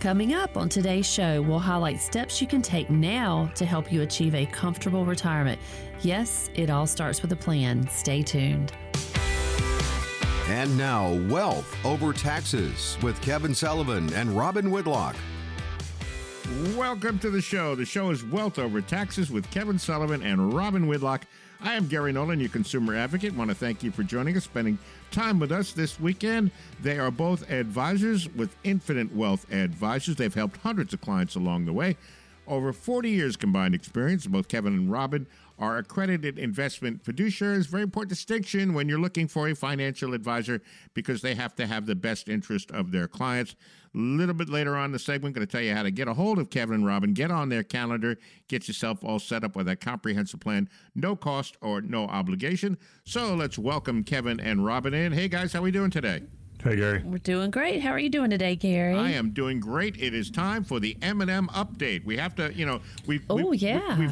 Coming up on today's show, we'll highlight steps you can take now to help you achieve a comfortable retirement. Yes, it all starts with a plan. Stay tuned. And now, Wealth Over Taxes with Kevin Sullivan and Robin Whitlock. Welcome to the show. The show is Wealth Over Taxes with Kevin Sullivan and Robin Whitlock. I am Gary Nolan, your consumer advocate. I want to thank you for joining us, spending time with us this weekend. They are both advisors with Infinite Wealth Advisors. They've helped hundreds of clients along the way. Over 40 years combined experience. Both Kevin and Robin are accredited investment fiduciaries. Very important distinction when you're looking for a financial advisor, because they have to have the best interest of their clients. A little bit later on in the segment, I'm going to tell you how to get a hold of Kevin and Robin. Get on their calendar. Get yourself all set up with a comprehensive plan. No cost or no obligation. So let's welcome Kevin and Robin in. Hey, guys, how are we doing today? Hey, Gary. We're doing great. How are you doing today, Gary? I am doing great. It is time for the M&M update. We have to, you know, we've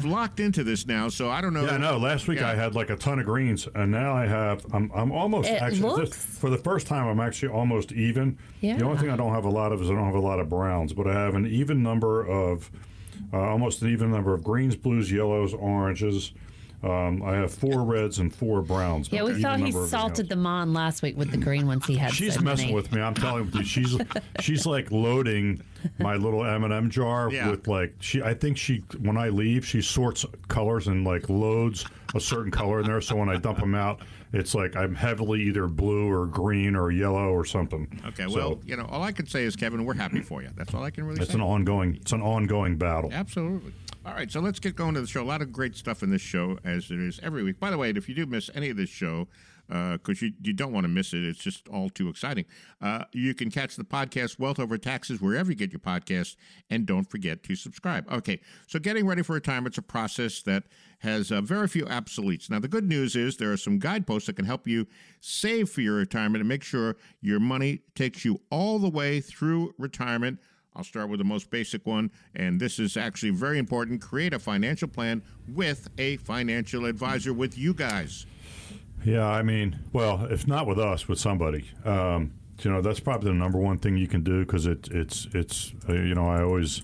locked into this now, so I don't know. Yeah, I know. Last week I had like a ton of greens, and now I have, I'm almost, it actually, for the first time, I'm actually almost even. Yeah. The only thing I don't have a lot of is I don't have a lot of browns, but I have an even number of, almost an even number of greens, blues, yellows, oranges. I have 4 reds and 4 browns. Yeah, we thought he salted them on last week with the green ones he had. She's messing with me. I'm telling you, she's like loading my little M&M jar with like I think when I leave, she sorts colors and like loads a certain color in there. So when I dump them out, it's like I'm heavily either blue or green or yellow or something. Okay, so, well, you know, all I can say is, Kevin, we're happy for you. That's all I can really say. It's an ongoing battle. Absolutely. All right, so let's get going to the show. A lot of great stuff in this show, as it is every week. By the way, if you do miss any of this show, because you don't want to miss it, it's just all too exciting, you can catch the podcast Wealth Over Taxes wherever you get your podcast, and don't forget to subscribe. Okay, so getting ready for retirement's a process that has very few absolutes. Now, the good news is there are some guideposts that can help you save for your retirement and make sure your money takes you all the way through retirement. I'll start with the most basic one, and this is actually very important. Create a financial plan with a financial advisor, with you guys. Yeah, I mean, well, if not with us, with somebody. You know, that's probably the number one thing you can do, because it's you know, I always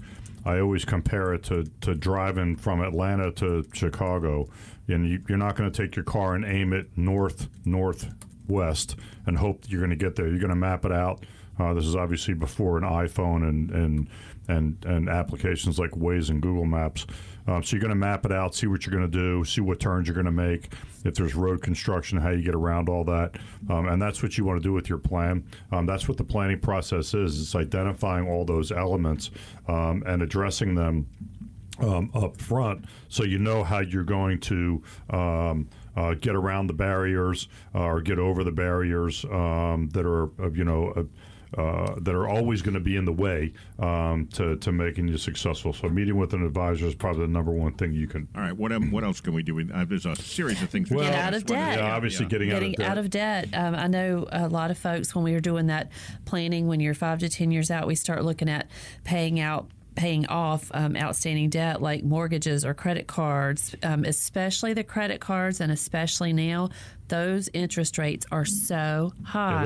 compare it to driving from Atlanta to Chicago, and you're not going to take your car and aim it northwest and hope that you're going to get there. You're going to map it out. This is obviously before an iPhone and applications like Waze and Google Maps. So you're going to map it out, see what you're going to do, see what turns you're going to make, if there's road construction, how you get around all that. And that's what you want to do with your plan. That's what the planning process is. It's identifying all those elements and addressing them up front, so you know how you're going to get around the barriers or get over the barriers that are, you know, that are always going to be in the way to making you successful. So meeting with an advisor is probably the number one thing you can. All right, what else can we do? There's a series of things. Well, get out of debt. Yeah, obviously getting out of debt. I know a lot of folks, when we were doing that planning, when you're 5 to 10 years out, we start looking at paying off outstanding debt like mortgages or credit cards, especially the credit cards, and especially now, those interest rates are so high. Yeah,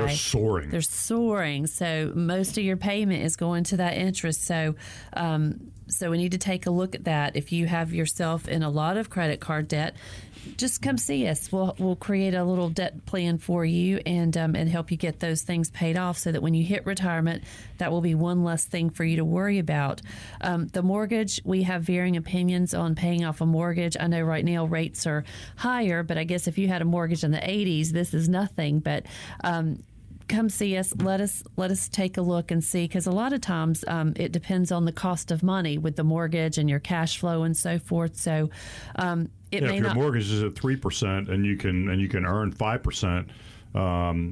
they're soaring. So most of your payment is going to that interest. So, so we need to take a look at that. If you have yourself in a lot of credit card debt, just come see us. We'll create a little debt plan for you and help you get those things paid off, so that when you hit retirement, that will be one less thing for you to worry about. The mortgage, we have varying opinions on paying off a mortgage. I know right now rates are higher, but I guess if you had a mortgage in the 80s, this is nothing. But come see us. Let us take a look and see, because a lot of times it depends on the cost of money with the mortgage and your cash flow and so forth. So if your mortgage is at 3% and you can earn 5%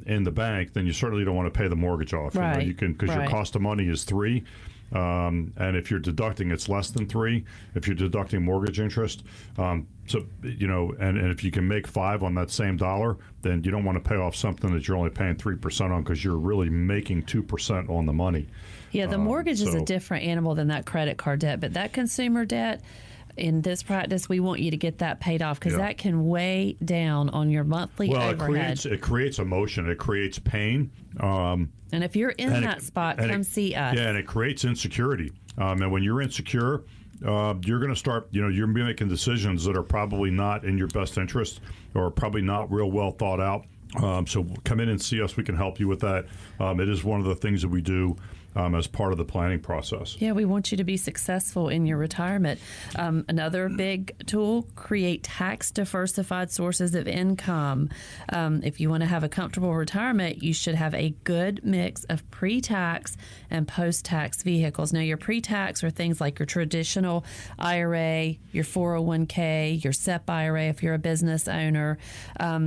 in the bank, then you certainly don't want to pay the mortgage off. Right. You know, your cost of money is 3%. And if you're deducting, it's less than 3%. If you're deducting mortgage interest, so you know, and if you can make 5 on that same dollar, then you don't want to pay off something that you're only paying 3% on, because you're really making 2% on the money. Yeah, the mortgage is a different animal than that credit card debt, but that consumer debt, in this practice, we want you to get that paid off because that can weigh down on your monthly overhead. It creates emotion. It creates pain. And if you're in that spot, come see us. Yeah, and it creates insecurity. And when you're insecure, you're going to start, you're making decisions that are probably not in your best interest or probably not real well thought out. So come in and see us. We can help you with that. It is one of the things that we do as part of the planning process. Yeah, we want you to be successful in your retirement. Another big tool, create tax-diversified sources of income. If you want to have a comfortable retirement, you should have a good mix of pre-tax and post-tax vehicles. Now, your pre-tax are things like your traditional IRA, your 401k, your SEP IRA if you're a business owner, and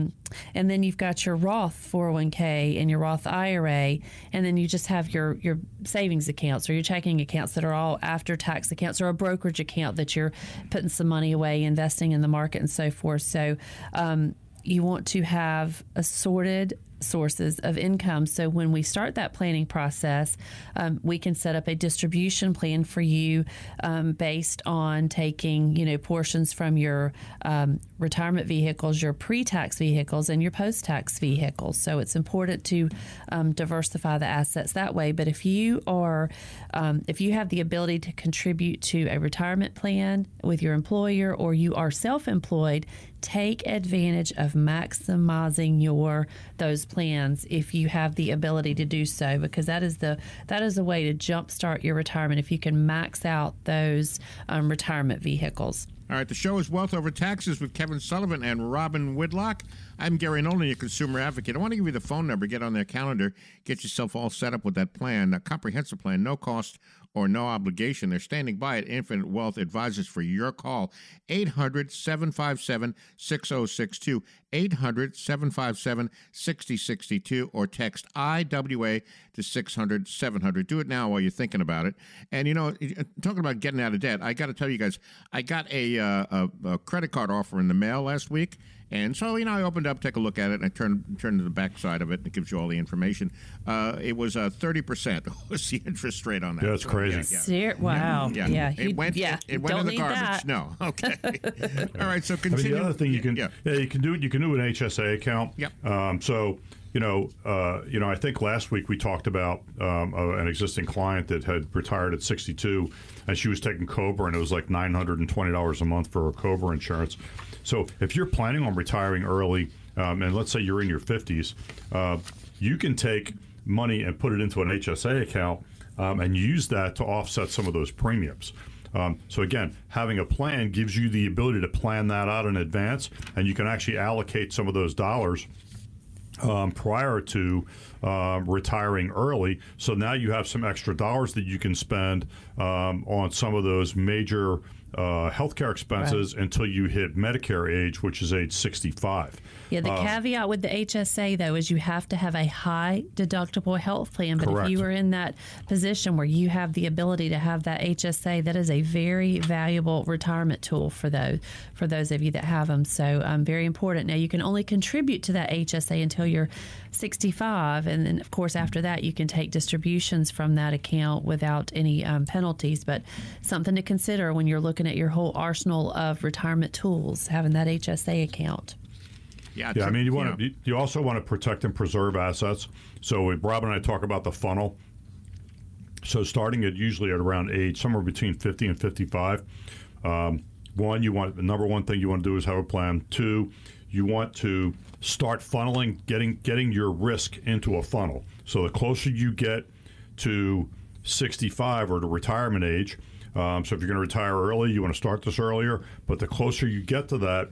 then you've got your Roth 401k and your Roth IRA, and then you just have your savings accounts or your checking accounts that are all after-tax accounts or a brokerage account that you're putting some money away, investing in the market and so forth. So you want to have assorted sources of income. So when we start that planning process, we can set up a distribution plan for you based on taking, portions from your retirement vehicles, your pre-tax vehicles, and your post-tax vehicles. So it's important to diversify the assets that way. But if you are, if you have the ability to contribute to a retirement plan with your employer or you are self-employed, take advantage of maximizing those plans if you have the ability to do so, because that is a way to jumpstart your retirement if you can max out those retirement vehicles. All right, the show is Wealth Over Taxes with Kevin Sullivan and Robin Whitlock. I'm Gary Nolan, your consumer advocate. I want to give you the phone number. Get on their calendar. Get yourself all set up with that plan, a comprehensive plan, no cost or no obligation. They're standing by at Infinite Wealth Advisors for your call. 800-757-6062, 800-757-6062, or text IWA to 600-700. Do it now while you're thinking about it. And, talking about getting out of debt, I got to tell you guys, I got a credit card offer in the mail last week. And so, I opened up, take a look at it, and I turned to the back side of it, and it gives you all the information. It was 30% was the interest rate on that. That's crazy. Yeah. Wow. Yeah. It went in the garbage. That. No. Okay. All right. So continue. The other thing you can you can do an HSA account. Yep. I think last week we talked about an existing client that had retired at 62, and she was taking COBRA, and it was like $920 a month for her COBRA insurance. So if you're planning on retiring early, and let's say you're in your 50s, you can take money and put it into an HSA account and use that to offset some of those premiums. So again, having a plan gives you the ability to plan that out in advance, and you can actually allocate some of those dollars prior to retiring early. So now you have some extra dollars that you can spend on some of those major healthcare expenses until you hit Medicare age, which is age 65. Yeah, the caveat with the HSA, though, is you have to have a high deductible health plan. But correct. If you are in that position where you have the ability to have that HSA, that is a very valuable retirement tool for those of you that have them. So very important. Now, you can only contribute to that HSA until you're 65. And then, of course, after that, you can take distributions from that account without any penalties. But something to consider when you're looking at your whole arsenal of retirement tools, having that HSA account. Yeah, I mean, you also want to protect and preserve assets. So Rob and I talk about the funnel. So starting at usually at around age, somewhere between 50 and 55, the number one thing you want to do is have a plan. Two, you want to start funneling, getting your risk into a funnel. So the closer you get to 65 or to retirement age, so if you're going to retire early, you want to start this earlier. But the closer you get to that,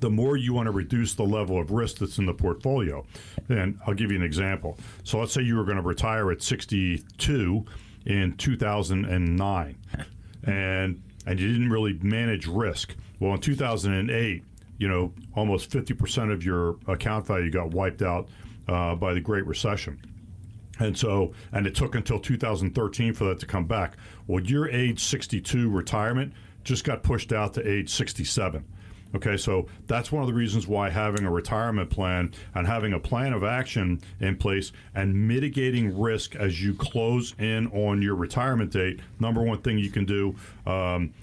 the more you want to reduce the level of risk that's in the portfolio. And I'll give you an example. So let's say you were going to retire at 62 in 2009, and you didn't really manage risk. Well, in 2008, almost 50% of your account value got wiped out by the Great Recession. And so, it took until 2013 for that to come back. Well, your age 62 retirement just got pushed out to age 67. Okay, so that's one of the reasons why having a retirement plan and having a plan of action in place and mitigating risk as you close in on your retirement date, number one thing you can do,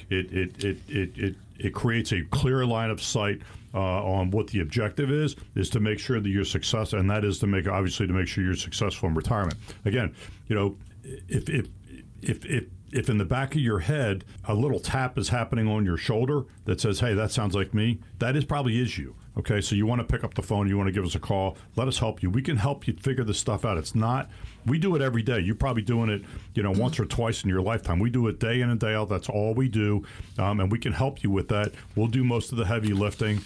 it creates a clear line of sight on what the objective is to make sure that you're successful, and that is to make, obviously, to make sure you're successful in retirement. Again, you know, if in the back of your head a little tap is happening on your shoulder that says, hey, that sounds like me, that is probably is you. Okay, so you want to pick up the phone, you want to give us a call, let us help you. We can help you figure this stuff out. It's not, we do it every day. You're probably doing it, you know, once or twice in your lifetime. We do it day in and day out. That's all we do, and we can help you with that. We'll do most of the heavy lifting.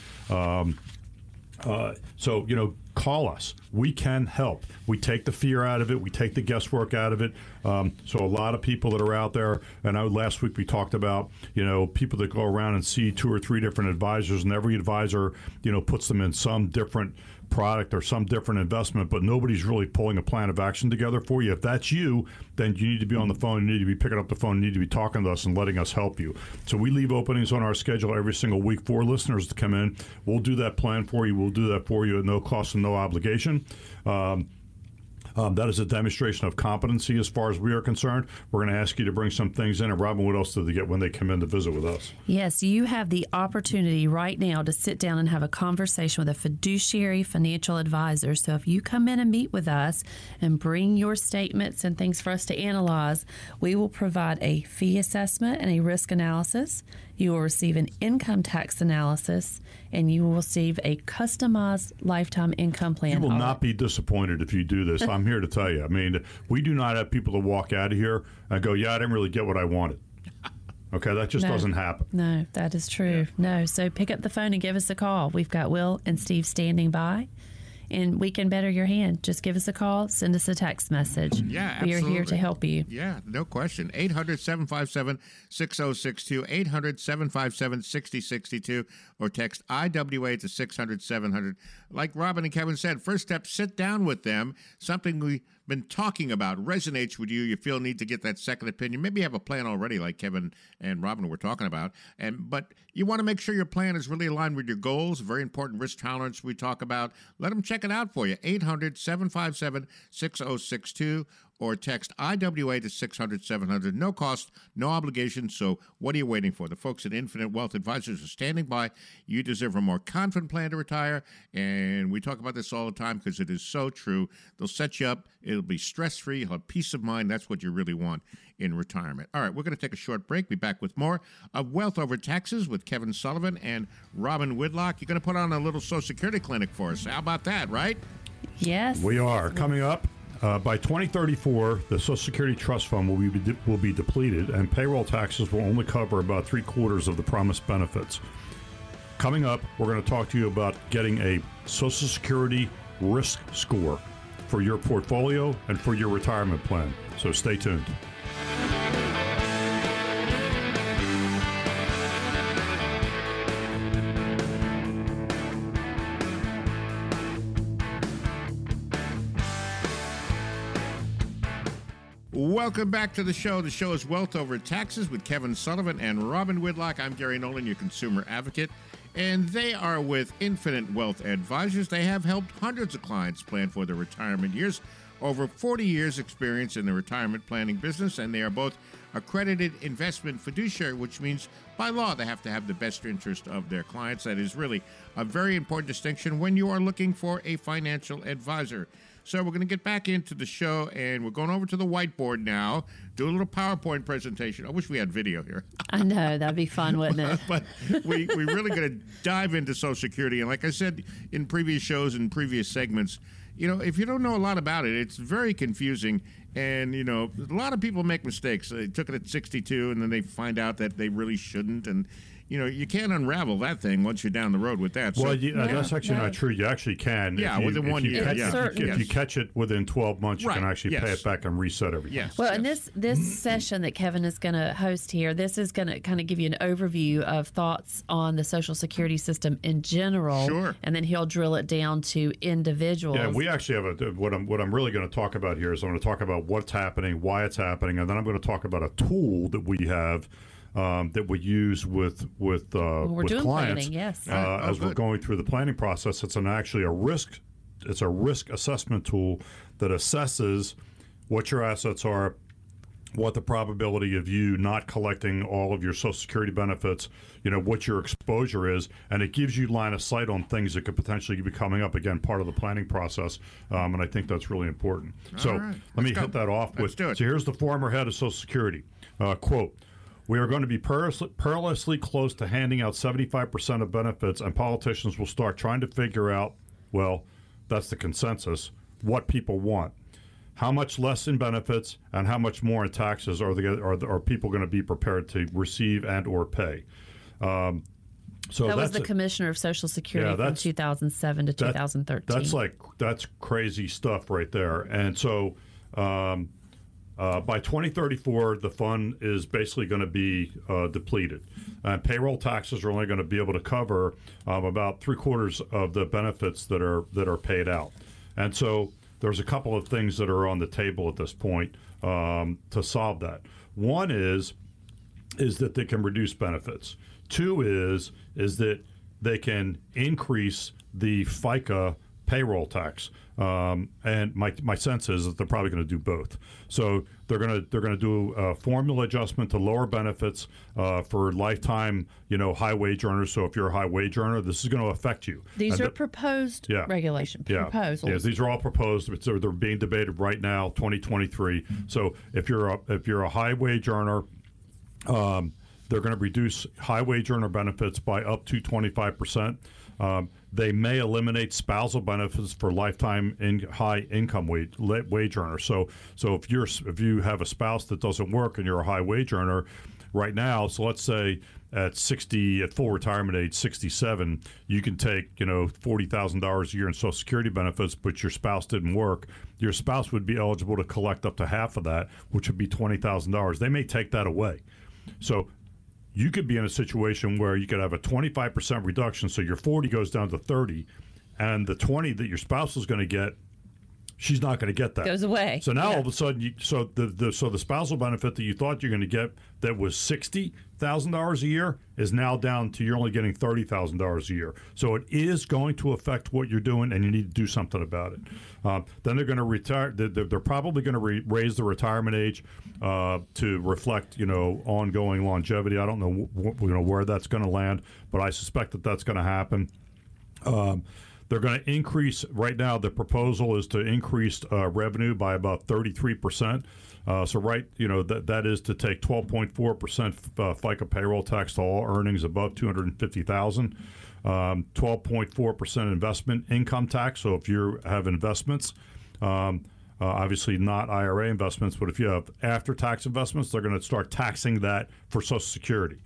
So, you know, call us. We can help. We take the fear out of it. We take the guesswork out of it. So a lot of people that are out there, and last week we talked about, you know, people that go around and see 2 or 3 different advisors, and every advisor, you know, puts them in some different product or some different investment, but nobody's really pulling a plan of action together for you. If that's you, then you need to be on the phone, you need to be picking up the phone, you need to be talking to us and letting us help you. So we leave openings on our schedule every single week for listeners to come in. We'll do that plan for you. We'll do that for you at no cost and no obligation. That is a demonstration of competency as far as we are concerned. We're going to ask you to bring some things in. And Robin, what else do they get when they come in to visit with us? Yes, you have the opportunity right now to sit down and have a conversation with a fiduciary financial advisor. So if you come in and meet with us and bring your statements and things for us to analyze, we will provide a fee assessment and a risk analysis. You will receive an income tax analysis, and you will receive a customized lifetime income plan. You will not be disappointed if you do this. I'm here to tell you. I mean, we do not have people that walk out of here and go, yeah, I didn't really get what I wanted. Okay, that just doesn't happen. No, that is true. Yeah. No, so pick up the phone and give us a call. We've got Will and Steve standing by, and we can better your hand. Just give us a call, send us a text message. Yeah, absolutely. We are here to help you. Yeah, no question. 800-757-6062, 800-757-6062, or text IWA to 600-700. Like Robin and Kevin said, first step, sit down with them. Something we've been talking about resonates with you. You feel need to get that second opinion. Maybe you have a plan already, like Kevin and Robin were talking about. But you want to make sure your plan is really aligned with your goals. Very important risk tolerance we talk about. Let them check it out for you. 800-757-6062 or text IWA to 600-700. No cost, no obligation. So what are you waiting for? The folks at Infinite Wealth Advisors are standing by. You deserve a more confident plan to retire. And we talk about this all the time because it is so true. They'll set you up. It'll be stress-free. You'll have peace of mind. That's what you really want in retirement. All right, we're going to take a short break. Be back with more of Wealth Over Taxes with Kevin Sullivan and Robin Whitlock. You're going to put on a little Social Security clinic for us. How about that, right? Yes. We are. Coming up. By 2034, the Social Security Trust Fund will be depleted, and payroll taxes will only cover about 3/4 of the promised benefits. Coming up, we're going to talk to you about getting a Social Security risk score for your portfolio and for your retirement plan. So stay tuned. Welcome back to the show. The show is Wealth Over Taxes with Kevin Sullivan and Robin Whitlock. I'm Gary Nolan, your consumer advocate, and they are with Infinite Wealth Advisors. They have helped hundreds of clients plan for their retirement years, over 40 years experience in the retirement planning business, and they are both accredited investment fiduciary, which means by law they have to have the best interest of their clients. That is really a very important distinction when you are looking for a financial advisor. So we're going to get back into the show, and we're going over to the whiteboard now, do a little PowerPoint presentation. I wish we had video here. I know. That'd be fun, wouldn't it? But we're really going to dive into Social Security. And like I said in previous shows and previous segments, you know, if you don't know a lot about it, it's very confusing. And, you know, a lot of people make mistakes. They took it at 62, and then they find out that they really shouldn't. And, you know, you can't unravel that thing once you're down the road with that. Well, so, that's actually not true. You actually can. Yeah, within 1 year. If you catch it within 12 months, you can actually pay it back and reset everything. Yes. Well, and this session that Kevin is going to host here, this is going to kind of give you an overview of thoughts on the Social Security system in general. Sure. And then he'll drill it down to individuals. Yeah, we actually have what I'm really going to talk about here is I'm going to talk about what's happening, why it's happening, and then I'm going to talk about a tool that we have that we use with clients planning, yes. As we're going through the planning process. It's a risk assessment tool that assesses what your assets are, what the probability of you not collecting all of your Social Security benefits, what your exposure is, and it gives you line of sight on things that could potentially be coming up, again, part of the planning process, and I think that's really important. Let me hit that off with, so here's the former head of Social Security, quote, "We are going to be perilously close to handing out 75% of benefits, and politicians will start trying to figure out, well, that's the consensus, what people want. How much less in benefits and how much more in taxes are people going to be prepared to receive and or pay?" That was the Commissioner of Social Security from 2007 to 2013. That's crazy stuff right there. And so by 2034, the fund is basically going to be depleted. And payroll taxes are only going to be able to cover about 3/4 of the benefits that are paid out. And so there's a couple of things that are on the table at this point to solve that. One is that they can reduce benefits. Two is that they can increase the FICA payroll tax. And my sense is that they're probably going to do both. So they're going to do a formula adjustment to lower benefits for lifetime, high wage earners. So if you're a high wage earner, this is going to affect you. These are proposed regulations. Yes, these are all proposed. But they're being debated right now, 2023. Mm-hmm. So if you're a high wage earner, they're going to reduce high wage earner benefits by up to 25%. They may eliminate spousal benefits for lifetime high income wage earners. So if you have a spouse that doesn't work and you're a high wage earner right now, so let's say at full retirement age 67, you can take $40,000 a year in Social Security benefits, but your spouse didn't work. Your spouse would be eligible to collect up to half of that, which would be $20,000. They may take that away. So you could be in a situation where you could have a 25% reduction, so your 40 goes down to 30, and the 20 that your spouse is going to get, she's not going to get that. Goes away. So now all of a sudden, the spousal benefit that you thought you're going to get that was $60,000 a year is now down to you're only getting $30,000 a year. So it is going to affect what you're doing, and you need to do something about it. Then they're going to retire. They're probably going to raise the retirement age to reflect, ongoing longevity. I don't know, where that's going to land, but I suspect that that's going to happen. They're going to increase, right now the proposal is to increase revenue by about 33%. That is to take 12.4% FICA payroll tax to all earnings above $250,000, 12.4% investment income tax. So if you have investments, obviously not IRA investments, but if you have after-tax investments, they're going to start taxing that for Social Security.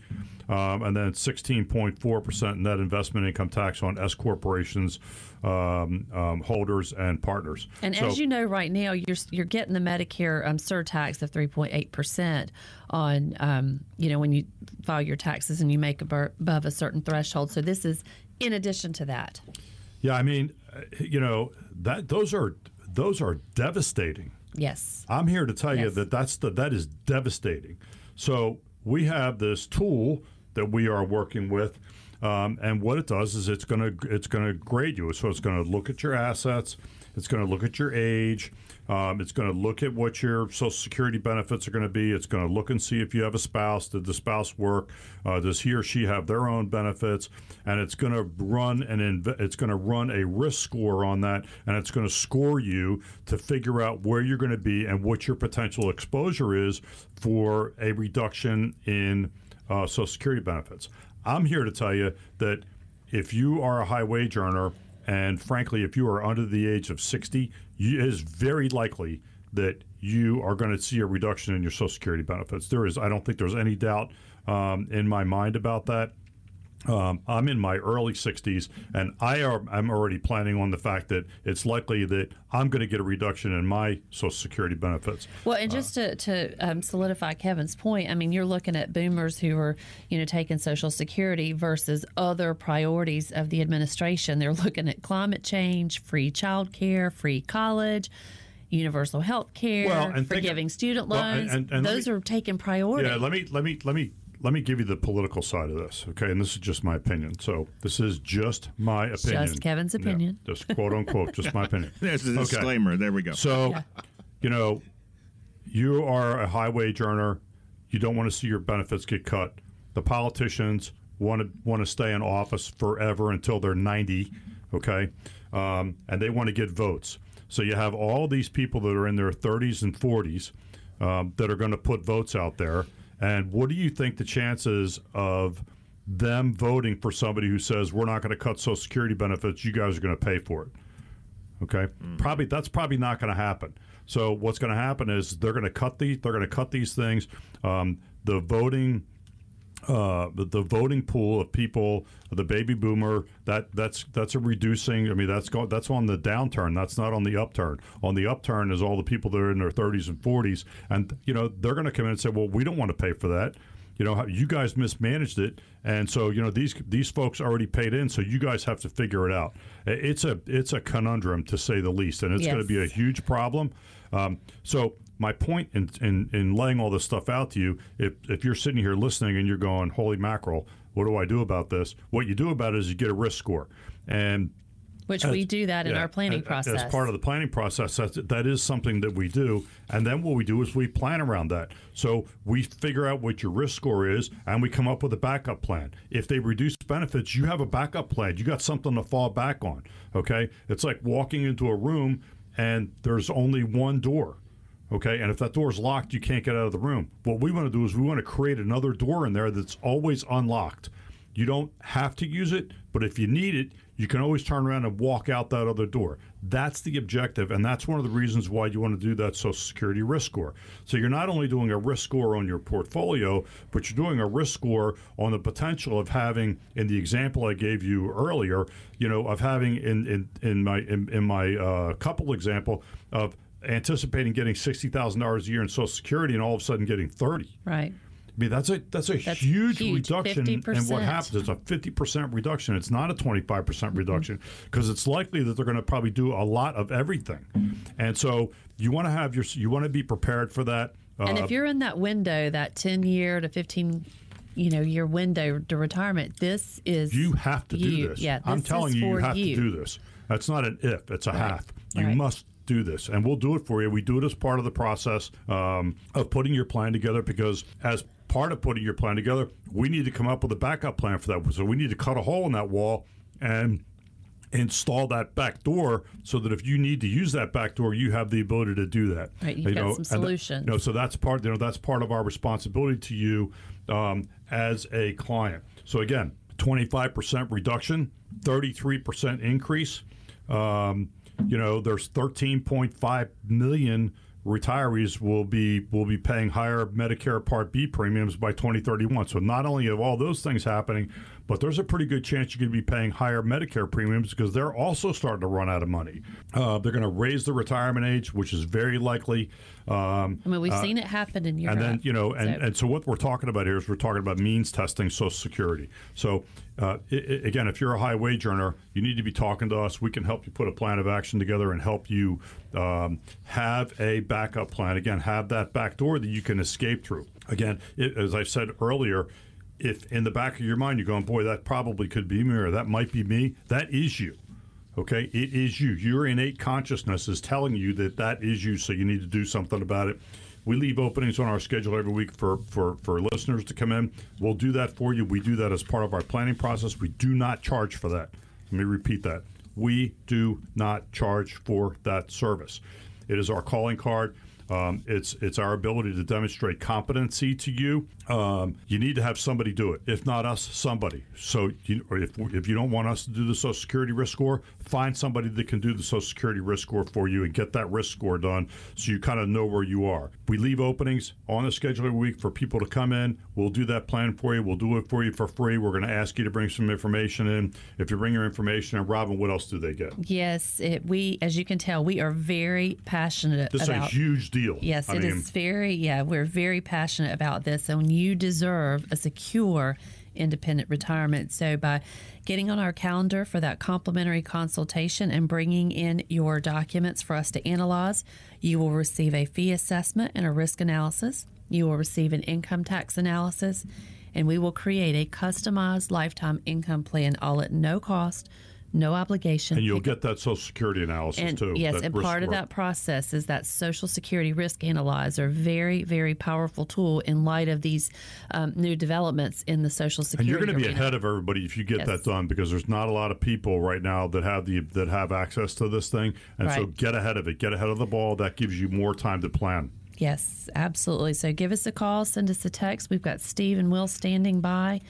And then 16.4% net investment income tax on S-corporations, holders, and partners. And so, as you know, right now, you're getting the Medicare surtax of 3.8% on, when you file your taxes and you make above a certain threshold. So this is in addition to that. Yeah, I mean, those are devastating. Yes. I'm here to tell you that that is devastating. So we have this tool that we are working with, and what it does is it's going to grade you. So it's going to look at your assets, it's going to look at your age, it's going to look at what your Social Security benefits are going to be. It's going to look and see if you have a spouse. Did the spouse work? Does he or she have their own benefits? And it's going to run a risk score on that, and it's going to score you to figure out where you're going to be and what your potential exposure is for a reduction in Social Security benefits. I'm here to tell you that if you are a high wage earner, and frankly, if you are under the age of 60, it is very likely that you are going to see a reduction in your Social Security benefits. I don't think there's any doubt in my mind about that. I'm in my early 60s, and I'm already planning on the fact that it's likely that I'm going to get a reduction in my Social Security benefits. Well, and just to solidify Kevin's point, I mean, you're looking at boomers who are, taking Social Security versus other priorities of the administration. They're looking at climate change, free childcare, free college, universal health care, forgiving student loans. Those are taking priority. Yeah, let me Let me give you the political side of this, okay? And this is just my opinion. So this is just my opinion. Just Kevin's opinion. Yeah, just quote, unquote, just my opinion. There's a disclaimer. There we go. So, you know, you are a high wage earner. You don't want to see your benefits get cut. The politicians want to stay in office forever until they're 90, okay? And they want to get votes. So you have all these people that are in their 30s and 40s that are going to put votes out there. And what do you think the chances of them voting for somebody who says, we're not going to cut Social Security benefits, you guys are going to pay for it? Okay? That's probably not going to happen. So what's going to happen is they're going to cut these things. The voting pool of people, the baby boomer, that's a reducing. I mean, that's on the downturn. That's not on the upturn. On the upturn is all the people that are in their 30s and 40s, and you know they're going to come in and say, well, we don't want to pay for that. You know, you guys mismanaged it, and so you know these folks already paid in, so you guys have to figure it out. It's a conundrum to say the least, and it's going to be a huge problem. So. My point in laying all this stuff out to you, if you're sitting here listening and you're going, holy mackerel, what do I do about this? What you do about it is you get a risk score. Which we do in our planning process. As part of the planning process, that is something that we do. And then what we do is we plan around that. So we figure out what your risk score is, and we come up with a backup plan. If they reduce benefits, you have a backup plan. You got something to fall back on, okay? It's like walking into a room and there's only one door. Okay, and if that door's locked, you can't get out of the room. What we want to do is we want to create another door in there that's always unlocked. You don't have to use it, but if you need it, you can always turn around and walk out that other door. That's the objective, and that's one of the reasons why you want to do that Social Security risk score. So you're not only doing a risk score on your portfolio, but you're doing a risk score on the potential of having, in the example I gave you earlier, you know, of having in my couple example of anticipating getting $60,000 a year in Social Security and all of a sudden getting 30. Right. I mean, that's a huge reduction 50%. In what happens. It's a 50% reduction. It's not a 25% reduction because it's likely that they're going to probably do a lot of everything. And so you want to be prepared for that. And if you're in that window, that 10-year to 15, you know, year window to retirement, this is you have to do this. Yeah, I'm telling you, you have to do this. That's not an if, it's a have. You must do this, and we'll do it for you. We do it as part of the process of putting your plan together, because as part of putting your plan together, we need to come up with a backup plan for that. So we need to cut a hole in that wall and install that back door so that if you need to use that back door, you have the ability to do that. Right, you've got some solutions. So that's part of our responsibility to you as a client. So again, 25% reduction, 33% increase. You know, there's 13.5 million retirees will be paying higher Medicare Part B premiums by 2031. So not only have all those things happening, but there's a pretty good chance you're going to be paying higher Medicare premiums because they're also starting to run out of money. They're going to raise the retirement age, which is very likely. We've seen it happen in Europe. And then, you know, so what we're talking about here is we're talking about means testing Social Security. So again, if you're a high wage earner, you need to be talking to us. We can help you put a plan of action together and help you have a backup plan. Again, have that back door that you can escape through. Again, as I said earlier, if in the back of your mind you're going, boy, that probably could be me or that might be me, that is you. Okay? It is you. Your innate consciousness is telling you that that is you, so you need to do something about it. We leave openings on our schedule every week for listeners to come in. We'll do that for you. We do that as part of our planning process. We do not charge for that. Let me repeat that. We do not charge for that service. It is our calling card. It's our ability to demonstrate competency to you. You need to have somebody do it. If not us, somebody. So if you don't want us to do the Social Security risk score, find somebody that can do the Social Security risk score for you and get that risk score done so you kind of know where you are. We leave openings on the schedule every week for people to come in. We'll do that plan for you. We'll do it for you for free. We're going to ask you to bring some information in. If you bring your information in, Robin, what else do they get? Yes, we, as you can tell, we are very passionate about this. Is a huge deal. Yes, we're very passionate about this, and you deserve a secure, independent retirement. So by getting on our calendar for that complimentary consultation and bringing in your documents for us to analyze, you will receive a fee assessment and a risk analysis. You will receive an income tax analysis, and we will create a customized lifetime income plan, all at no cost, no obligation. And you'll get that Social Security analysis, and, too. Yes, and part of that process is that Social Security risk analyzer, very, very powerful tool in light of these new developments in the Social Security. And you're going to be ahead of everybody if you get that done, because there's not a lot of people right now that have the access to this thing. And so get ahead of it. Get ahead of the ball. That gives you more time to plan. Yes, absolutely. So give us a call, send us a text. We've got Steve and Will standing by.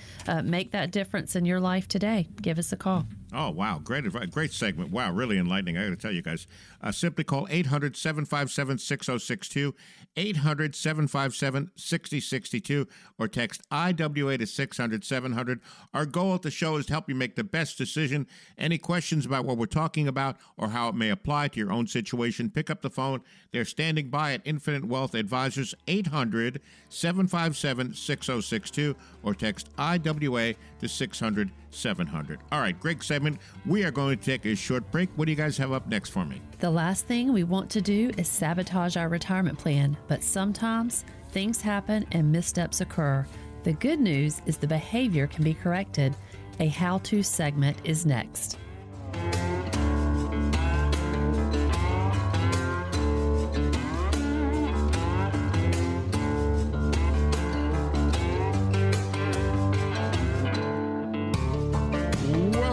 Make that difference in your life today. Give us a call. Oh, wow. Great advice. Great segment. Wow, really enlightening. I got to tell you guys. Simply call 800-757-6062, 800-757-6062, or text IWA to 600-700. Our goal at the show is to help you make the best decision. Any questions about what we're talking about or how it may apply to your own situation, pick up the phone. They're standing by at Infinite Wealth Advisors, 800-757-6062, or text IWA to 600-700. All right, great segment. We are going to take a short break. What do you guys have up next for me? The last thing we want to do is sabotage our retirement plan, but sometimes things happen and missteps occur. The good news is the behavior can be corrected. A how-to segment is next.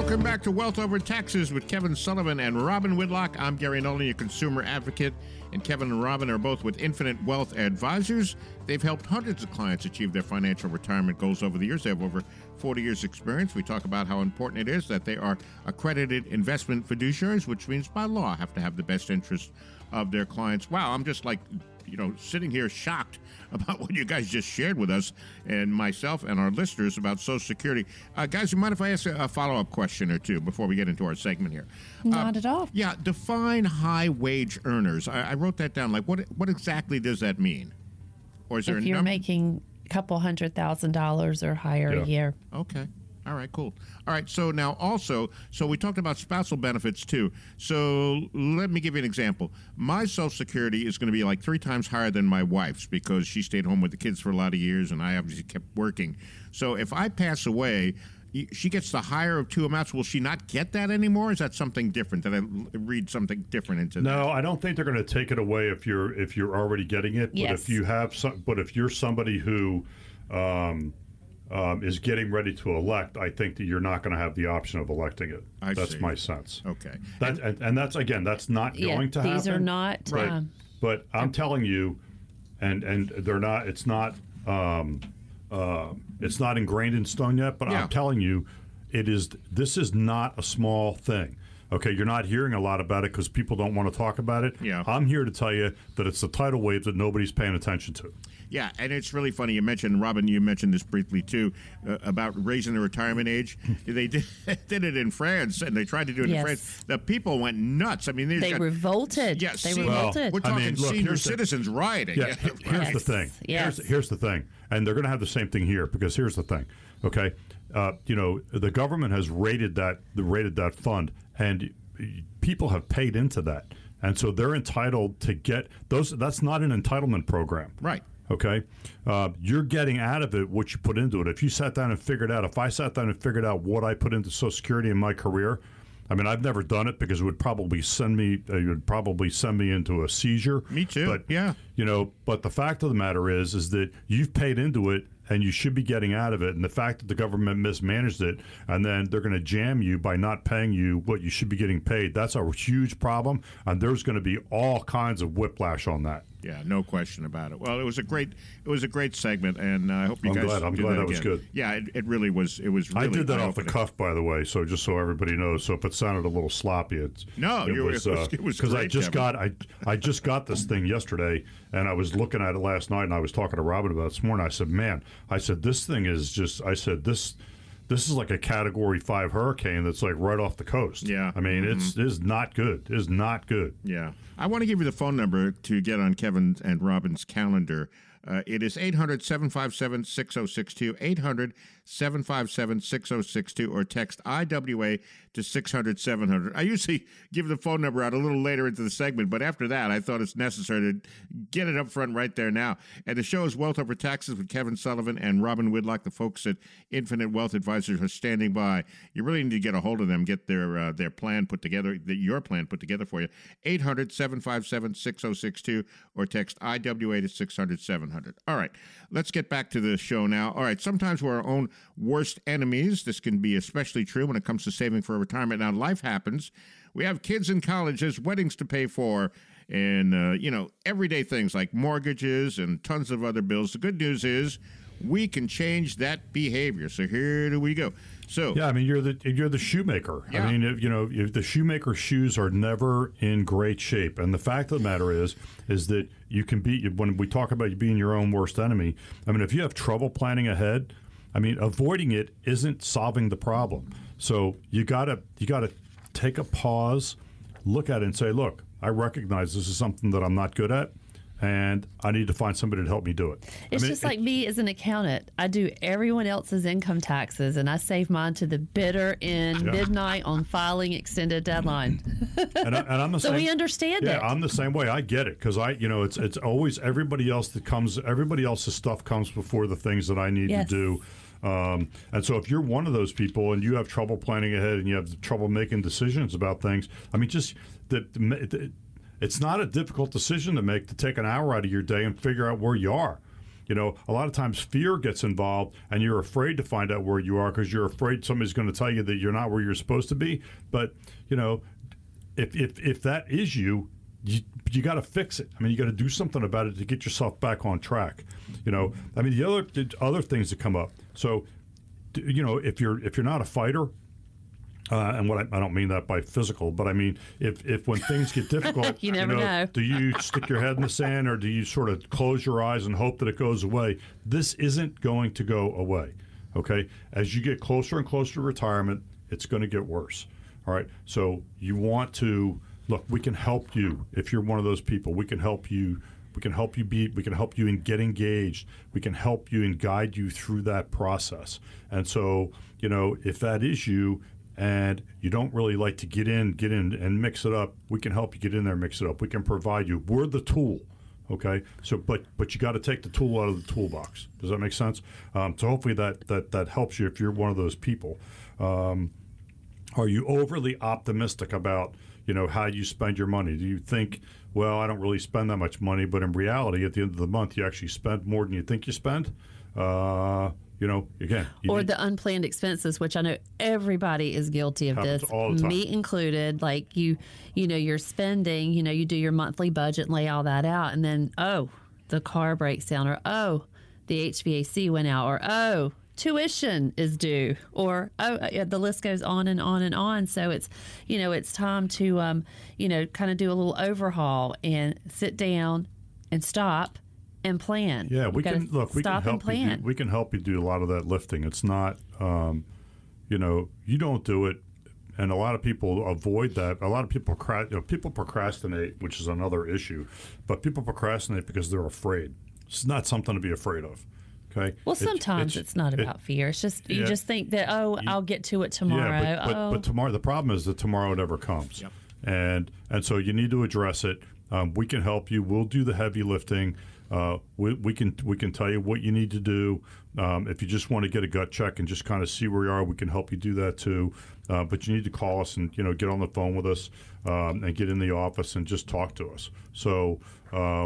Welcome back to Wealth Over Taxes with Kevin Sullivan and Robin Whitlock. I'm Gary Nolan, your consumer advocate, and Kevin and Robin are both with Infinite Wealth Advisors. They've helped hundreds of clients achieve their financial retirement goals over the years. They have over 40 years' experience. We talk about how important it is that they are accredited investment fiduciaries, which means by law have to have the best interest of their clients. Wow, I'm just like, you know, sitting here shocked about what you guys just shared with us and myself and our listeners about Social Security. Guys, you mind if I ask a follow-up question or two before we get into our segment here? Not at all. Yeah, define high-wage earners. I wrote that down. Like, what exactly does that mean? Or is there a number? If you're making a couple $100,000 or higher a year. Okay. All right, cool. All right, so now also, so we talked about spousal benefits too. So let me give you an example. My Social Security is going to be like 3 times higher than my wife's because she stayed home with the kids for a lot of years and I obviously kept working. So if I pass away, she gets the higher of 2 amounts. Will she not get that anymore? Is that something different? Did I read something different into that? No, I don't think they're going to take it away if you're already getting it. Yes. But if you have some, but if you're somebody who is getting ready to elect, I think that you're not going to have the option of electing it. That's my sense. Okay. That, and that's, again, that's not going to happen. These are not. Right. But I'm telling you, and they're not, it's not ingrained in stone yet, but I'm telling you, this is not a small thing. Okay, you're not hearing a lot about it because people don't want to talk about it. Yeah. I'm here to tell you that it's the tidal wave that nobody's paying attention to. Yeah, and it's really funny. You mentioned, Robin, you mentioned this briefly, too, about raising the retirement age. They did it in France, and they tried to do it in France. The people went nuts. I mean, they revolted. Yes, yeah, revolted. We're talking senior citizens rioting. Yeah, here's the thing. Yes. Here's the thing. And they're going to have the same thing here because here's the thing. Okay, the government has raided that fund. And people have paid into that. And so they're entitled to get those. That's not an entitlement program. Right. Okay. You're getting out of it what you put into it. If I sat down and figured out what I put into Social Security in my career, I mean, I've never done it because it would probably send me into a seizure. Me too. But, but the fact of the matter is that you've paid into it. And you should be getting out of it. And the fact that the government mismanaged it, and then they're going to jam you by not paying you what you should be getting paid, that's a huge problem. And there's going to be all kinds of whiplash on that. Yeah, no question about it. Well, it was a great segment, and I hope you guys. I'm glad that was good. Yeah, it really was. It was. Really I did that off the cuff, by the way. So just so everybody knows. So if it sounded a little sloppy, it was because I just got this thing yesterday, and I was looking at it last night, and I was talking to Robin about it this morning. I said, man, I said this thing is just. I said this. This is like a Category 5 hurricane that's like right off the coast. Yeah. I mean, it's not good. It's not good. Yeah. I want to give you the phone number to get on Kevin and Robin's calendar. It is 800-757-6062, 800-757-6062, or text IWA to 600-700. I usually give the phone number out a little later into the segment, but after that, I thought it's necessary to get it up front right there now. And the show is Wealth Over Taxes with Kevin Sullivan and Robin Whitlock. The folks at Infinite Wealth Advisors are standing by. You really need to get a hold of them, get their plan put together, your plan put together for you. 800-757-6062, or text IWA to 600-700. All right, let's get back to the show now. All right, sometimes we're our own worst enemies. This can be especially true when it comes to saving for retirement. Now, life happens. We have kids in colleges, weddings to pay for, and, everyday things like mortgages and tons of other bills. The good news is we can change that behavior. So here do we go. So yeah, I mean, you're the shoemaker. Yeah. I mean, if the shoemaker's shoes are never in great shape, and the fact of the matter is that you can be, when we talk about being your own worst enemy, I mean, if you have trouble planning ahead, I mean, avoiding it isn't solving the problem. So you gotta take a pause, look at it, and say, look, I recognize this is something that I'm not good at, and I need to find somebody to help me do it. It's like me as an accountant. I do everyone else's income taxes, and I save mine to the bitter end, midnight on filing extended deadline. And I'm the same. So we understand it. Yeah, I'm the same way. I get it, because it's always everybody else's stuff comes before the things that I need to do. And so if you're one of those people and you have trouble planning ahead and you have trouble making decisions about things, I mean, just it's not a difficult decision to make, to take an hour out of your day and figure out where you are. You know, a lot of times fear gets involved, and you're afraid to find out where you are because you're afraid somebody's going to tell you that you're not where you're supposed to be. But, if that is you, you got to fix it. I mean, you got to do something about it to get yourself back on track. You know, I mean, the other things that come up. So, if you're not a fighter. And what I don't mean that by physical, but I mean if when things get difficult, you never know. Do you stick your head in the sand, or do you sort of close your eyes and hope that it goes away? This isn't going to go away, okay? As you get closer and closer to retirement, it's going to get worse, all right? So you want to look. We can help you if you're one of those people. We can help you. We can help you be. We can help you and get engaged. We can help you and guide you through that process. And so if that is you, and you don't really like to get in and mix it up, we can help you get in there and mix it up. We can provide you. We're the tool, okay? So, but you got to take the tool out of the toolbox. Does that make sense? So hopefully that helps you if you're one of those people. Are you overly optimistic about, how you spend your money? Do you think, well, I don't really spend that much money, but in reality, at the end of the month, you actually spend more than you think you spend? The unplanned expenses, which I know everybody is guilty of. Happens this, all the time. Me included. Like you're spending. You do your monthly budget and lay all that out, and then the car breaks down, or the HVAC went out, or tuition is due, or the list goes on and on and on. So it's time to kind of do a little overhaul and sit down and stop. And plan. Yeah, we can help you do a lot of that lifting. It's not, you don't do it, and a lot of people avoid that. A lot of people people procrastinate, which is another issue. But people procrastinate because they're afraid. It's not something to be afraid of. Okay. Well, sometimes it's not about fear. It's just you just think that I'll get to it tomorrow. Yeah, but tomorrow, the problem is that tomorrow never comes. Yep. And so you need to address it. We can help you. We'll do the heavy lifting. We can tell you what you need to do. If you just want to get a gut check and just kind of see where you are, we can help you do that too. But you need to call us and get on the phone with us and get in the office and just talk to us. So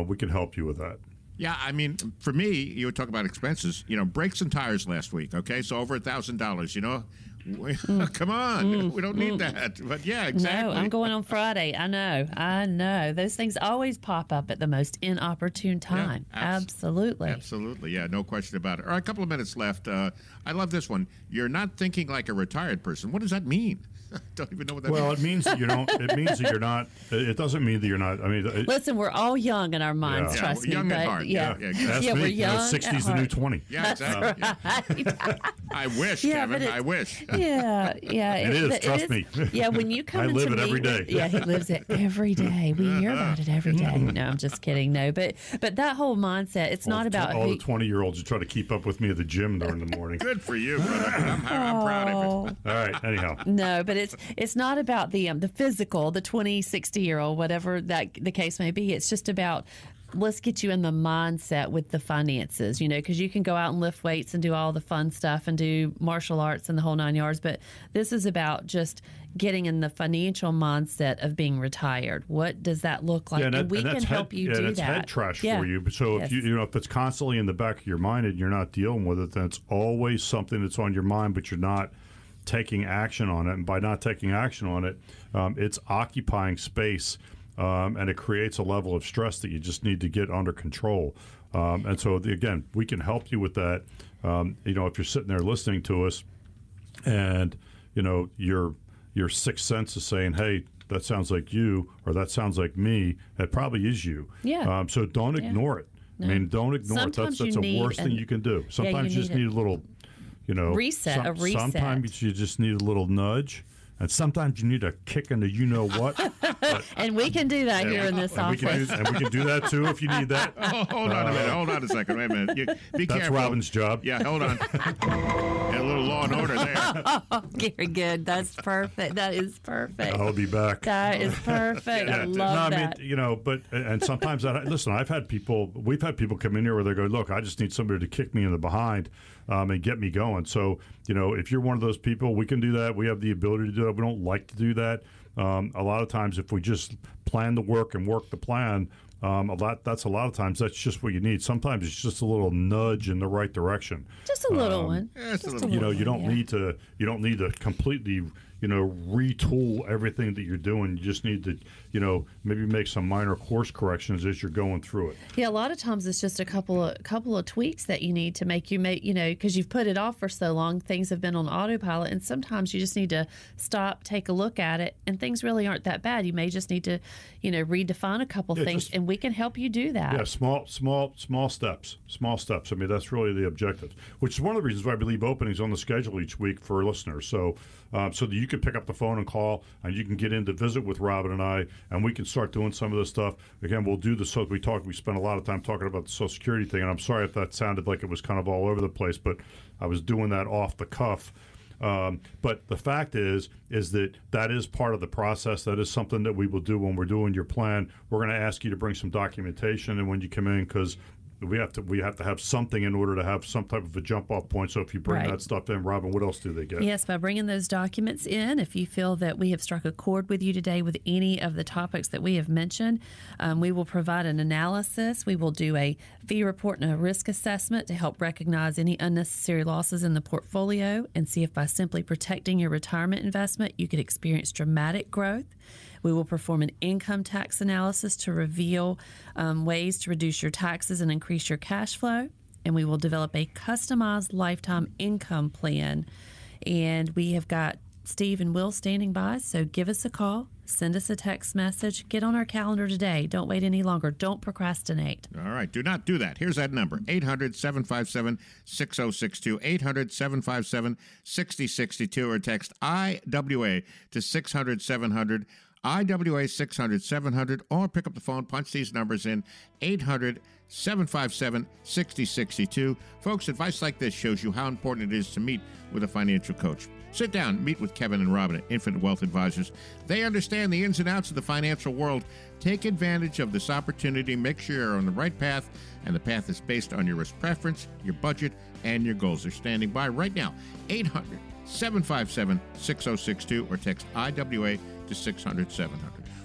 we can help you with that. Yeah, I mean, for me, you would talk about expenses. Brakes and tires last week. Okay, so over $1,000. Come on, we don't need that. But yeah, exactly. No, I'm going on Friday. I know. Those things always pop up at the most inopportune time. Yeah, absolutely. Yeah, no question about it. All right, a couple of minutes left. I love this one. You're not thinking like a retired person. What does that mean? I don't even know what that means. Well, it means that you don't. It means that you're not. It doesn't mean that you're not. I mean, listen, we're all young in our minds. Yeah. Trust me, young at heart. Yeah, exactly. We're young. 60's the new 20. Yeah, exactly. That's right. I wish, yeah, Kevin. I wish. Yeah, yeah. It is, trust me. Yeah, when you come into meetings. I live it every day. Yeah, he lives it every day. We hear about it every day. No, I'm just kidding. No, but that whole mindset, it's all not about... All the 20-year-olds who try to keep up with me at the gym during the morning. Good for you, brother. I'm proud of it. All right, anyhow. No, but it's not about the physical, the 20, 60-year-old, whatever the case may be. It's just about... Let's get you in the mindset with the finances, because you can go out and lift weights and do all the fun stuff and do martial arts and the whole nine yards. But this is about just getting in the financial mindset of being retired. What does that look like? Yeah, and we can help you do that. Yeah, that's head trash for you. So if if it's constantly in the back of your mind and you're not dealing with it, then it's always something that's on your mind, but you're not taking action on it. And by not taking action on it, it's occupying space. And it creates a level of stress that you just need to get under control. And so, again, we can help you with that. If you're sitting there listening to us and, your sixth sense is saying, hey, that sounds like you or that sounds like me, it probably is you. Yeah. So don't ignore it. No. I mean, don't ignore it. That's the worst thing you can do. Sometimes you just need a little, reset, a reset. Sometimes you just need a little nudge. And sometimes you need a kick in the you-know-what. And we can do that here in this office. We can do that, too, if you need that. Oh, hold on a minute. Hold on a second. Wait a minute. That's careful. Robin's job. Yeah, hold on. A little Law and Order there. Oh, Gary, good. That's perfect. That is perfect. I'll be back. That is perfect. Yeah, I love that. I mean, and sometimes, listen, we've had people come in here where they go, look, I just need somebody to kick me in the behind and get me going. So, if you're one of those people, we can do that. We have the ability to do that. We don't like to do that. A lot of times, if we just plan the work and work the plan, a lot of times that's just what you need. Sometimes it's just a little nudge in the right direction. Just a little one. Just a little one, you don't need to. You don't need to completely, retool everything that you're doing. You just need to, maybe make some minor course corrections as you're going through it. Yeah, a lot of times it's just a couple of tweaks that you need to make, because you've put it off for so long. Things have been on autopilot, and sometimes you just need to stop, take a look at it, and things really aren't that bad. You may just need to, redefine a couple things. Just, and we can help you do that. Yeah, small steps. Small steps. I mean, that's really the objective, which is one of the reasons why we leave openings on the schedule each week for listeners. So that you can pick up the phone and call, and you can get in to visit with Robin and I, and we can start doing some of this stuff. Again, we'll do this. So we spent a lot of time talking about the Social Security thing, and I'm sorry if that sounded like it was kind of all over the place, but I was doing that off the cuff. But the fact is that is part of the process. That is something that we will do when we're doing your plan. We're going to ask you to bring some documentation, and when you come in, because we have to have something in order to have some type of a jump-off point. So if you bring that stuff in, Robin, what else do they get? Yes, by bringing those documents in, if you feel that we have struck a chord with you today with any of the topics that we have mentioned, we will provide an analysis. We will do a fee report and a risk assessment to help recognize any unnecessary losses in the portfolio and see if by simply protecting your retirement investment, you could experience dramatic growth. We will perform an income tax analysis to reveal ways to reduce your taxes and increase your cash flow. And we will develop a customized lifetime income plan. And we have got Steve and Will standing by, so give us a call. Send us a text message. Get on our calendar today. Don't wait any longer. Don't procrastinate. All right. Do not do that. Here's that number, 800-757-6062, 800-757-6062, or text IWA to 600-700, IWA 600-700, or pick up the phone, punch these numbers in, 800-757-6062. Folks, advice like this shows you how important it is to meet with a financial coach. Sit down, meet with Kevin and Robin at Infinite Wealth Advisors. They understand the ins and outs of the financial world. Take advantage of this opportunity. Make sure you're on the right path, and the path is based on your risk preference, your budget, and your goals. They're standing by right now, 800-757-6062, or text IWA to 600-700.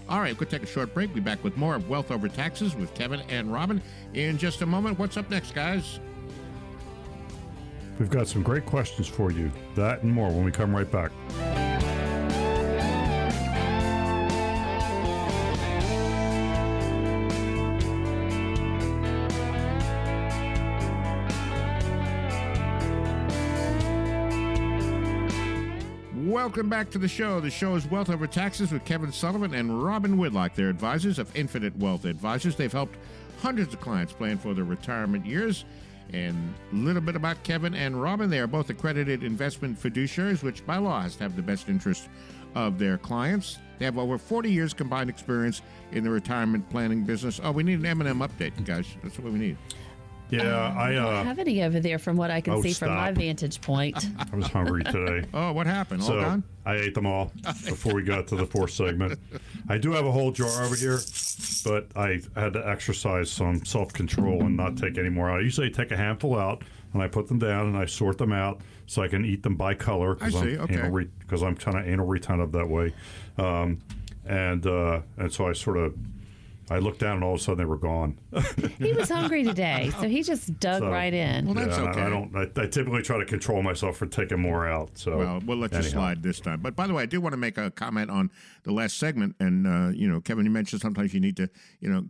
All right, we'll take a short break. Be back with more of Wealth Over Taxes with Kevin and Robin in just a moment. What's up next, guys? We've got some great questions for you. That and more when we come right back. Welcome back to the show. The show is Wealth Over Taxes with Kevin Sullivan and Robin Whitlock. They're advisors of Infinite Wealth Advisors. They've helped hundreds of clients plan for their retirement years. And a little bit about Kevin and Robin. They are both accredited investment fiduciaries, which by law has to have the best interest of their clients. They have over 40 years combined experience in the retirement planning business. Oh, we need an M&M update, guys. That's what we need. Yeah, I don't have any over there from what I can see from my vantage point. I was hungry today. Oh, what happened? So all gone? I ate them all before we got to the fourth segment. I do have a whole jar over here, but I had to exercise some self-control and not take any more out. I usually take a handful out, and I put them down, and I sort them out so I can eat them by color because I'm kind of anal retentive that way. And so I sort of... I looked down, and all of a sudden, they were gone. He was hungry today, so he just dug right in. Well, that's okay. I typically try to control myself for taking more out. So well, we'll let you slide this time. But by the way, I do want to make a comment on the last segment. And, Kevin, you mentioned sometimes you need to,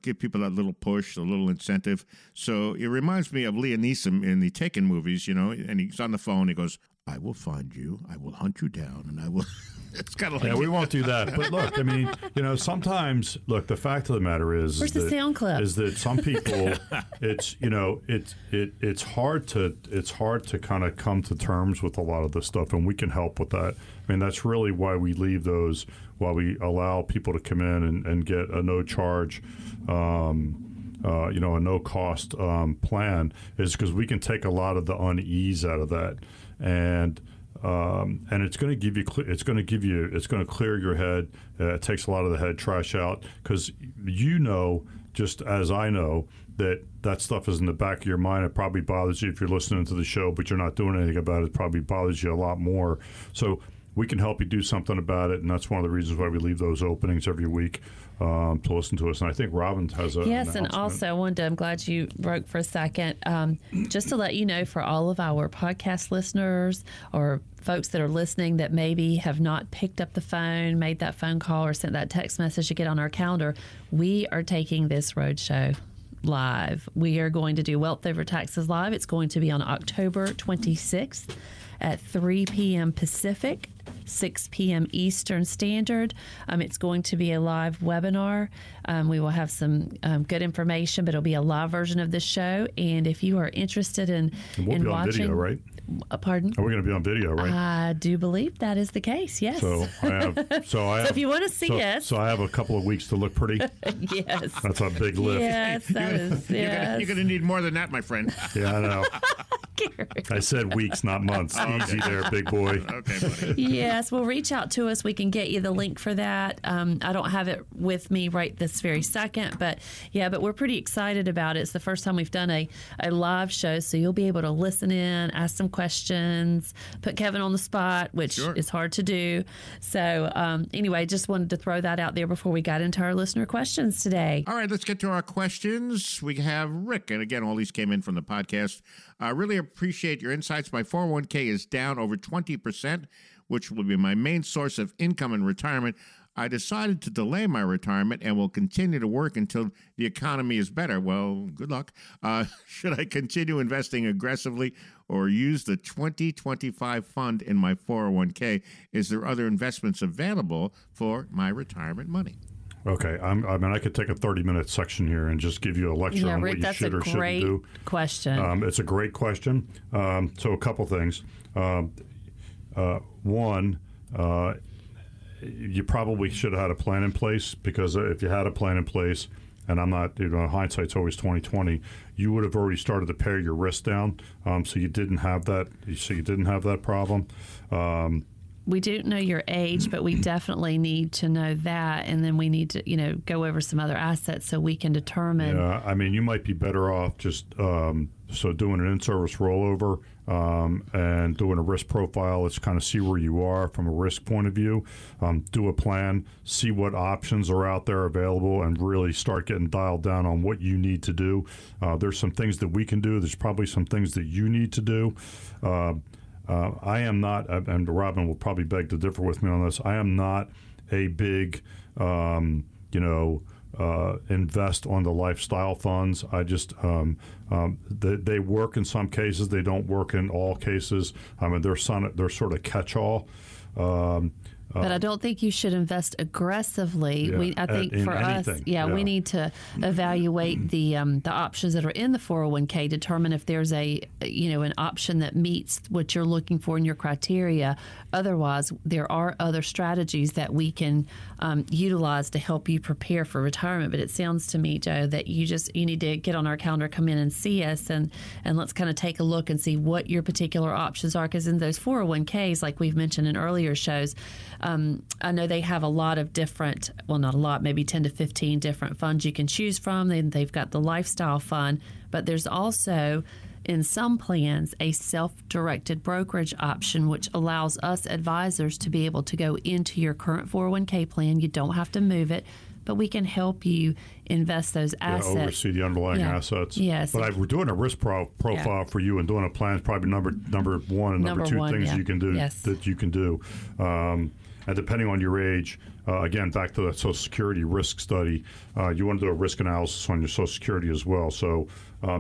give people that little push, a little incentive. So it reminds me of Liam Neeson in the Taken movies, and he's on the phone. He goes, I will find you. I will hunt you down, and I will... It's kind of like we won't do that. But look, I mean, sometimes, look, the fact of the matter is, where's the sound clip? Is that some people, it's hard to kind of come to terms with a lot of this stuff, and we can help with that. I mean, that's really why we leave those, why we allow people to come in and get a no charge, a no cost plan, is because we can take a lot of the unease out of that, and it's going to clear your head. It takes a lot of the head trash out, because just as I know that stuff is in the back of your mind. It probably bothers you if you're listening to the show, but you're not doing anything about it. It probably bothers you a lot more. So we can help you do something about it, and that's one of the reasons why we leave those openings every week to listen to us. And I think Robin has a yes, and also I'm glad you broke for a second. Just to let you know, for all of our podcast listeners or folks that are listening that maybe have not picked up the phone, made that phone call, or sent that text message to get on our calendar, we are taking this roadshow live. We are going to do Wealth Over Taxes live. It's going to be on October 26th. At 3 p.m. Pacific, 6 p.m. Eastern Standard. It's going to be a live webinar. We will have some good information, but it'll be a live version of the show. And if you are interested in watching... We'll be on video, right? Pardon? Are we going to be on video, right? I do believe that is the case, yes. So if you want to see us... So I have a couple of weeks to look pretty? Yes. That's a big lift. Yes, that is, yes. You're going to need more than that, my friend. Yeah, I know. I said weeks, not months. Oh, easy there, big boy. Okay, buddy. Yes, well, reach out to us. We can get you the link for that. I don't have it with me right this very second, but we're pretty excited about it. It's the first time we've done a live show, so you'll be able to listen in, ask some questions, put Kevin on the spot, which is hard to do. So anyway, just wanted to throw that out there before we got into our listener questions today. All right, let's get to our questions. We have Rick, and again, all these came in from the podcast. I really appreciate your insights. My 401k is down over 20%, which will be my main source of income in retirement. I decided to delay my retirement and will continue to work until the economy is better. Well, good luck. Should I continue investing aggressively or use the 2025 fund in my 401k? Is there other investments available for my retirement money? Okay, I could take a 30-minute section here and just give you a lecture on what you should or shouldn't do. Question. It's a great question. So a couple things. One, you probably should have had a plan in place, because if you had a plan in place, and I'm not, hindsight's always 20/20, you would have already started to pare your risk down, so you didn't have that. So you didn't have that problem. We don't know your age, but we definitely need to know that, and then we need to, go over some other assets so we can determine. Yeah, I mean, you might be better off just doing an in-service rollover and doing a risk profile. Let's kind of see where you are from a risk point of view. Do a plan, see what options are out there available, and really start getting dialed down on what you need to do. There's some things that we can do. There's probably some things that you need to do. I am not, and Robin will probably beg to differ with me on this, I am not a big, invest on the lifestyle funds. I just, they work in some cases. They don't work in all cases. I mean, they're sort of catch-all. But I don't think you should invest aggressively. Yeah, I think for us, we need to evaluate the options that are in the 401k, determine if there's an option that meets what you're looking for in your criteria. Otherwise, there are other strategies that we can utilize to help you prepare for retirement. But it sounds to me, Joe, that you need to get on our calendar, come in and see us, and let's kind of take a look and see what your particular options are. Because in those 401ks, like we've mentioned in earlier shows, I know they have a lot of different, well, not a lot, maybe 10 to 15 different funds you can choose from. Then they've got the lifestyle fund, but there's also in some plans a self-directed brokerage option, which allows us advisors to be able to go into your current 401k plan. You don't have to move it, but we can help you invest those assets. Yeah, oversee the underlying assets. Yes. But we're doing a risk profile for you, and doing a plan is probably number one and number two things you can do. Yes. That you can do. And depending on your age, again, back to the Social Security risk study, you want to do a risk analysis on your Social Security as well. So,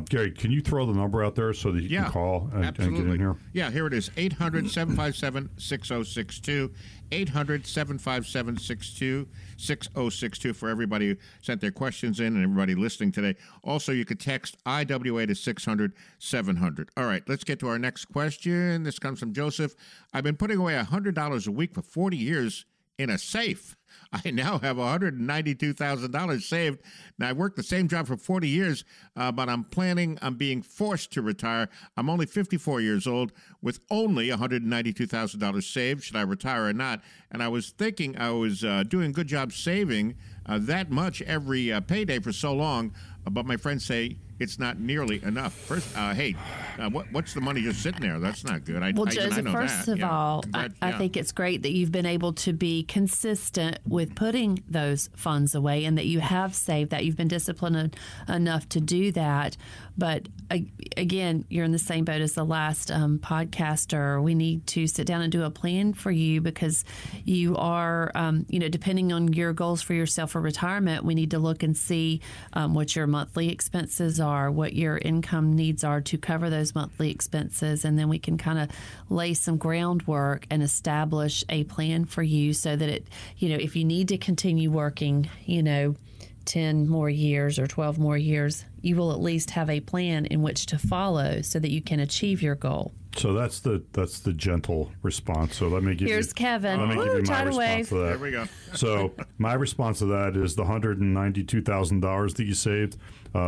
Gary, can you throw the number out there so that you can call and get in here? Yeah, here it is, 800-757-6062, 800-757-6062 for everybody who sent their questions in and everybody listening today. Also, you could text IWA to 600-700. All right, let's get to our next question. This comes from Joseph. I've been putting away $100 a week for 40 years in a safe. I now have $192,000 saved. Now, I worked the same job for 40 years, but I'm being forced to retire. I'm only 54 years old with only $192,000 saved. Should I retire or not? And I was thinking I was doing a good job saving that much every payday for so long, but my friends say it's not nearly enough. First, what's the money just sitting there? That's not good. Joseph, I know first that. Of yeah. all, that, I yeah. think it's great that you've been able to be consistent with putting those funds away and that you have saved that. You've been disciplined enough to do that. But again, you're in the same boat as the last podcaster. We need to sit down and do a plan for you, because you are, depending on your goals for yourself for retirement, we need to look and see what your monthly expenses are, what your income needs are to cover those monthly expenses, and then we can kind of lay some groundwork and establish a plan for you so that it, if you need to continue working, 10 more years or 12 more years, you will at least have a plan in which to follow so that you can achieve your goal. So that's the gentle response. So let me give you my response to that. There we go. So my response to that is the $192,000 that you saved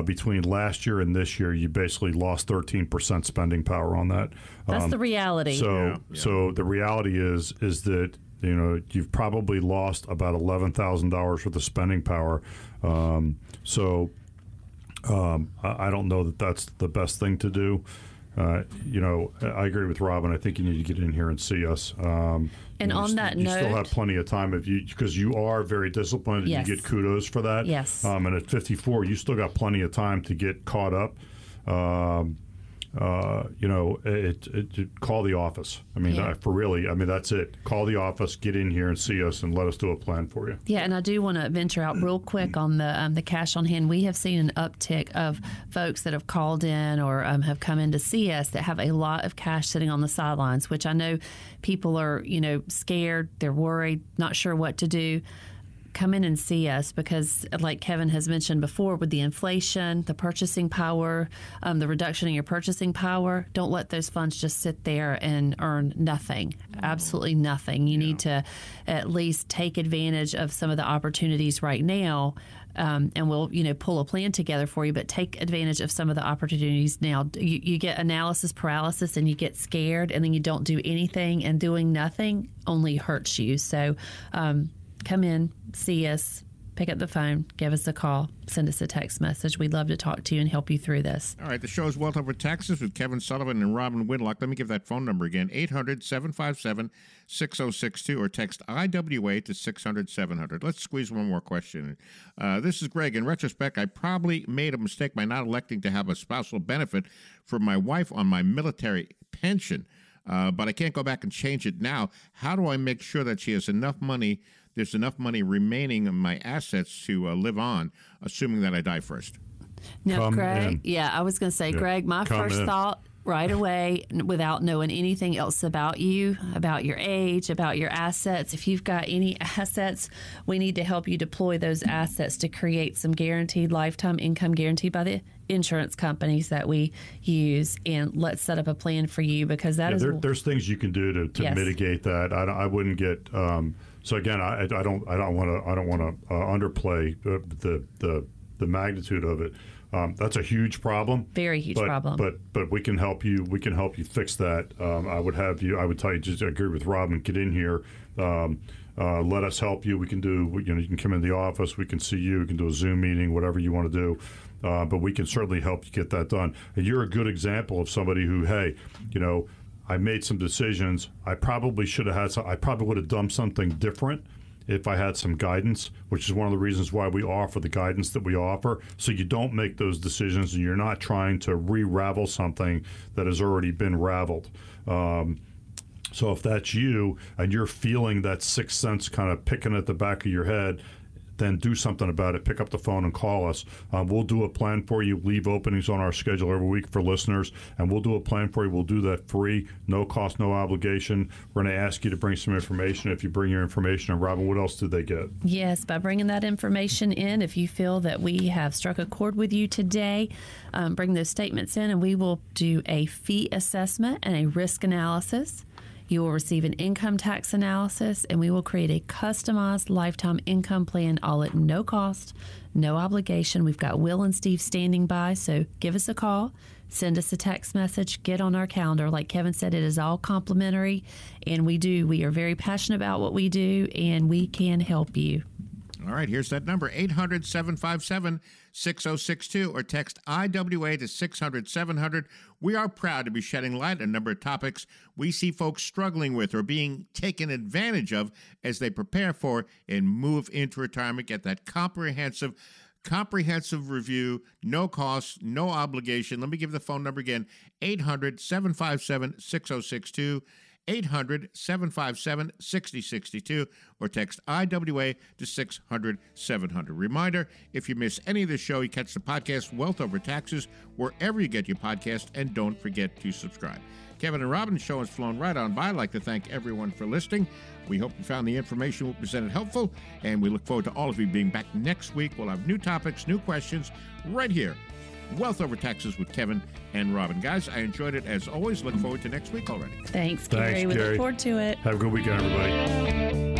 between last year and this year, you basically lost 13% spending power on that. That's the reality. So so the reality is that you've probably lost about $11,000 worth of spending power. I don't know that that's the best thing to do. I agree with Robin. I think you need to get in here and see us. And on that note, you still have plenty of time because you are very disciplined and you get kudos for that. Yes. And at 54, you still got plenty of time to get caught up. Call the office. That's it. Call the office, get in here and see us, and let us do a plan for you. Yeah, and I do want to venture out real quick on the cash on hand. We have seen an uptick of folks that have called in or have come in to see us that have a lot of cash sitting on the sidelines, which I know people are, scared, they're worried, not sure what to do. Come in and see us, because like Kevin has mentioned before, with the inflation, the purchasing power, the reduction in your purchasing power, don't let those funds just sit there and earn nothing, absolutely nothing. You need to at least take advantage of some of the opportunities right now. And we'll, pull a plan together for you, but take advantage of some of the opportunities now. You get analysis paralysis and you get scared and then you don't do anything, and doing nothing only hurts you. So, come in, see us, pick up the phone, give us a call, send us a text message. We'd love to talk to you and help you through this. All right, the show is Wealth Over Taxes with Kevin Sullivan and Robin Whitlock. Let me give that phone number again, 800-757-6062, or text IWA to 600-700. Let's squeeze one more question. This is Greg. In retrospect, I probably made a mistake by not electing to have a spousal benefit for my wife on my military pension, but I can't go back and change it now. How do I make sure that she has enough money? There's enough money remaining in my assets to live on, assuming that I die first. No, Greg. Yeah, I was going to say, Greg, my first thought right away without knowing anything else about you, about your age, about your assets. If you've got any assets, we need to help you deploy those assets to create some guaranteed lifetime income guaranteed by the insurance companies that we use, and let's set up a plan for you, because that is... There's things you can do to yes. mitigate that. I wouldn't get... so again, I don't want to underplay the magnitude of it. That's a huge problem. Very huge problem. But we can help you. We can help you fix that. I would tell you, just agree with Robin. Get in here. Let us help you. We can do. You can come in the office. We can see you. We can do a Zoom meeting. Whatever you want to do. But we can certainly help you get that done. And you're a good example of somebody who, hey, I made some decisions. I probably would have done something different if I had some guidance, which is one of the reasons why we offer the guidance that we offer, so you don't make those decisions and you're not trying to re-ravel something that has already been raveled. So if that's you and you're feeling that sixth sense kind of picking at the back of your head, then do something about it. Pick up the phone and call us. We'll do a plan for you. Leave openings on our schedule every week for listeners, and we'll do a plan for you. We'll do that free, no cost, no obligation. We're going to ask you to bring some information. If you bring your information, and Robin, what else did they get? Yes, by bringing that information in, if you feel that we have struck a chord with you today, bring those statements in, and we will do a fee assessment and a risk analysis. You will receive an income tax analysis, and we will create a customized lifetime income plan, all at no cost, no obligation. We've got Will and Steve standing by, so give us a call, send us a text message, get on our calendar. Like Kevin said, it is all complimentary, and we are very passionate about what we do, and we can help you. All right, here's that number, 800-757-6062, or text IWA to 600-700. We are proud to be shedding light on a number of topics we see folks struggling with or being taken advantage of as they prepare for and move into retirement. Get that comprehensive review, no cost, no obligation. Let me give the phone number again, 800-757-6062. 800-757-6062, or text IWA to 600-700. Reminder, if you miss any of the show, you catch the podcast Wealth Over Taxes wherever you get your podcast, and don't forget to subscribe. Kevin and Robin's show has flown right on by. I'd like to thank everyone for listening. We hope you found the information we presented helpful, and we look forward to all of you being back next week. We'll have new topics, new questions right here. Wealth Over Taxes with Kevin and Robin. Guys, I enjoyed it as always. Look forward to next week already. Thanks, Gary. We look forward to it. Have a good weekend, everybody.